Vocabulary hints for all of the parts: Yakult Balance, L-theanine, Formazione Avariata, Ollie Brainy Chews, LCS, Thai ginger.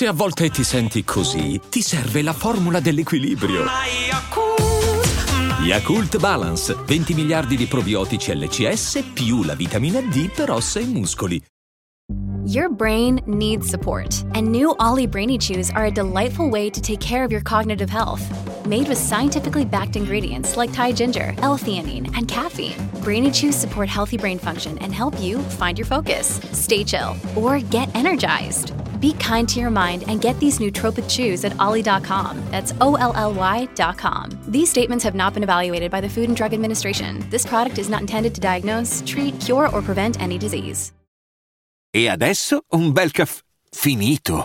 Se a volte ti senti così, ti serve la formula dell'equilibrio. Yakult Balance, 20 miliardi di probiotici LCS più la vitamina D per ossa e muscoli. Your brain needs support, and new Ollie Brainy Chews are a delightful way to take care of your cognitive health. Made with scientifically backed ingredients like Thai ginger, L-theanine, and caffeine, Brainy Chews support healthy brain function and help you find your focus, stay chill, or get energized. Be kind to your mind and get these nootropic chews at ollie.com. That's OLLY.com. These statements have not been evaluated by the Food and Drug Administration. This product is not intended to diagnose, treat, cure, or prevent any disease. E adesso un bel caffè finito.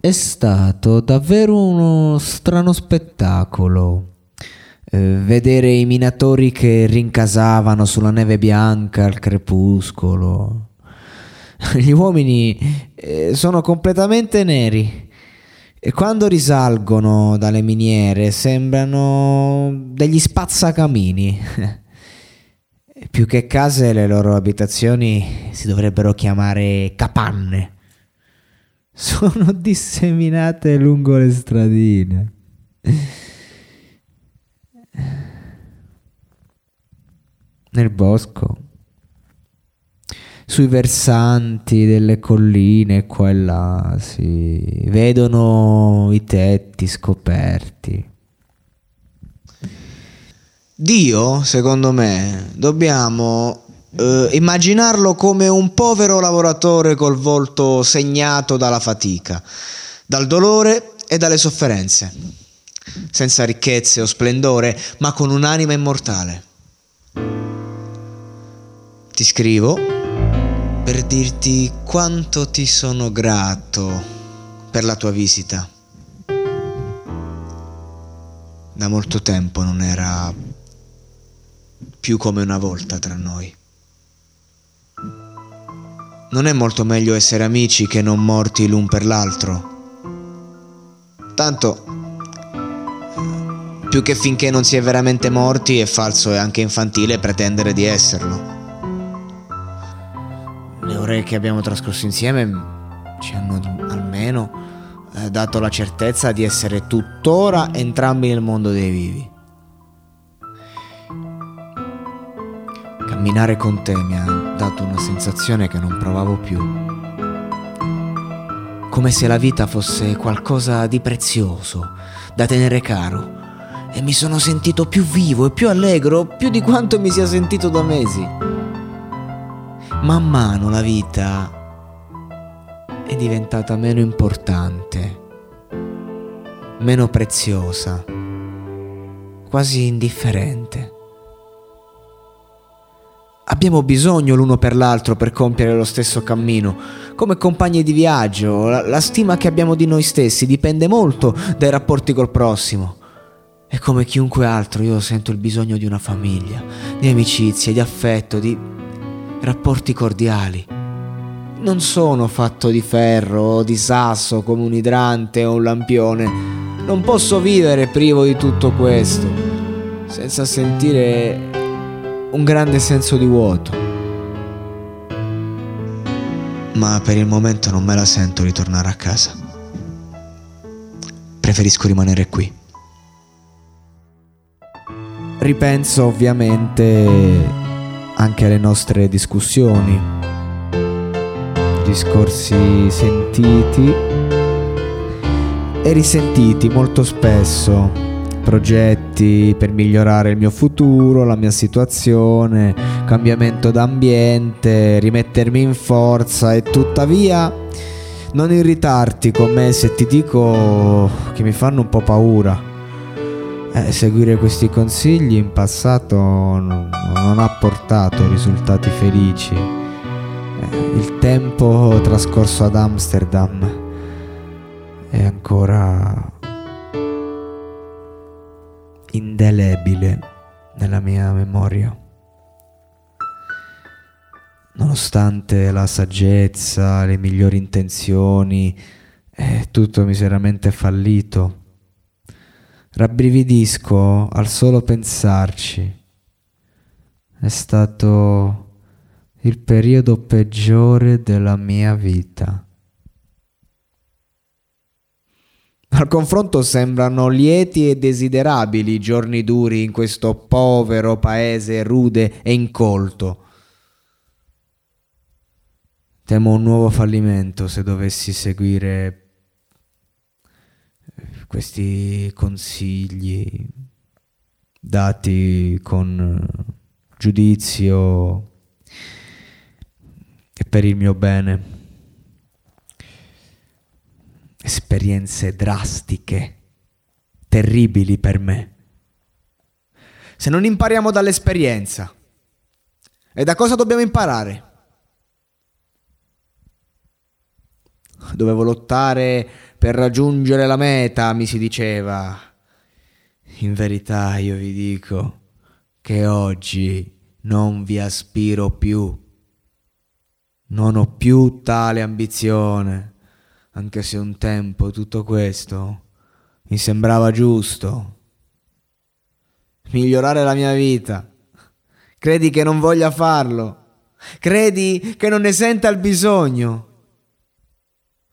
è stato davvero uno strano spettacolo. Vedere i minatori che rincasavano sulla neve bianca al crepuscolo. Gli uomini sono completamente neri e quando risalgono dalle miniere sembrano degli spazzacamini. Più che case, le loro abitazioni si dovrebbero chiamare capanne. Sono disseminate lungo le stradine. Nel bosco, sui versanti delle colline qua e là si vedono i tetti scoperti. Dio, secondo me, dobbiamo immaginarlo come un povero lavoratore col volto segnato dalla fatica, dal dolore e dalle sofferenze, senza ricchezze o splendore, ma con un'anima immortale. Ti scrivo per dirti quanto ti sono grato per la tua visita. Da molto tempo non era più come una volta tra noi. Non è molto meglio essere amici che non morti l'un per l'altro? Tanto, più che finché non si è veramente morti, è falso e anche infantile pretendere di esserlo. Le ore che abbiamo trascorso insieme ci hanno almeno dato la certezza di essere tuttora entrambi nel mondo dei vivi. Camminare con te mi ha dato una sensazione che non provavo più. Come se la vita fosse qualcosa di prezioso, da tenere caro. E mi sono sentito più vivo e più allegro, più di quanto mi sia sentito da mesi. Man mano la vita è diventata meno importante, meno preziosa, quasi indifferente. Abbiamo bisogno l'uno per l'altro per compiere lo stesso cammino. Come compagni di viaggio, la stima che abbiamo di noi stessi dipende molto dai rapporti col prossimo. E come chiunque altro io sento il bisogno di una famiglia, di amicizie, di affetto, di rapporti cordiali. Non sono fatto di ferro o di sasso come un idrante o un lampione. Non posso vivere privo di tutto questo, senza sentire un grande senso di vuoto. Ma per il momento non me la sento di tornare a casa. Preferisco rimanere qui. Ripenso ovviamente anche alle nostre discussioni, discorsi sentiti e risentiti molto spesso. Progetti per migliorare il mio futuro, la mia situazione, cambiamento d'ambiente, rimettermi in forza. E tuttavia non irritarti con me se ti dico che mi fanno un po' paura. Seguire questi consigli in passato non ha portato risultati felici. Il tempo trascorso ad Amsterdam è ancora indelebile nella mia memoria, nonostante la saggezza, le migliori intenzioni, tutto miseramente fallito. Rabbrividisco al solo pensarci. È stato il periodo peggiore della mia vita. Al confronto sembrano lieti e desiderabili i giorni duri in questo povero paese rude e incolto. Temo un nuovo fallimento se dovessi seguire questi consigli dati con giudizio e per il mio bene. Esperienze drastiche, terribili per me. Se non impariamo dall'esperienza, e da cosa dobbiamo imparare? Dovevo lottare per raggiungere la meta, mi si diceva. In verità io vi dico che oggi non vi aspiro più. Non ho più tale ambizione, anche se un tempo tutto questo mi sembrava giusto. Migliorare la mia vita. Credi che non voglia farlo? Credi che non ne senta il bisogno?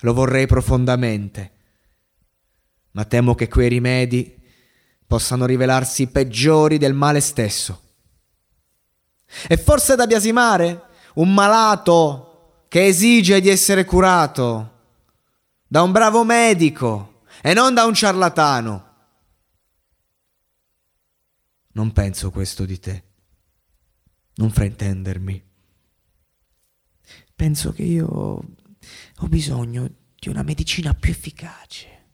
Lo vorrei profondamente, ma temo che quei rimedi possano rivelarsi peggiori del male stesso. E forse è da biasimare un malato che esige di essere curato da un bravo medico e non da un ciarlatano. Non penso questo di te, non fraintendermi. Penso che io ho bisogno di una medicina più efficace.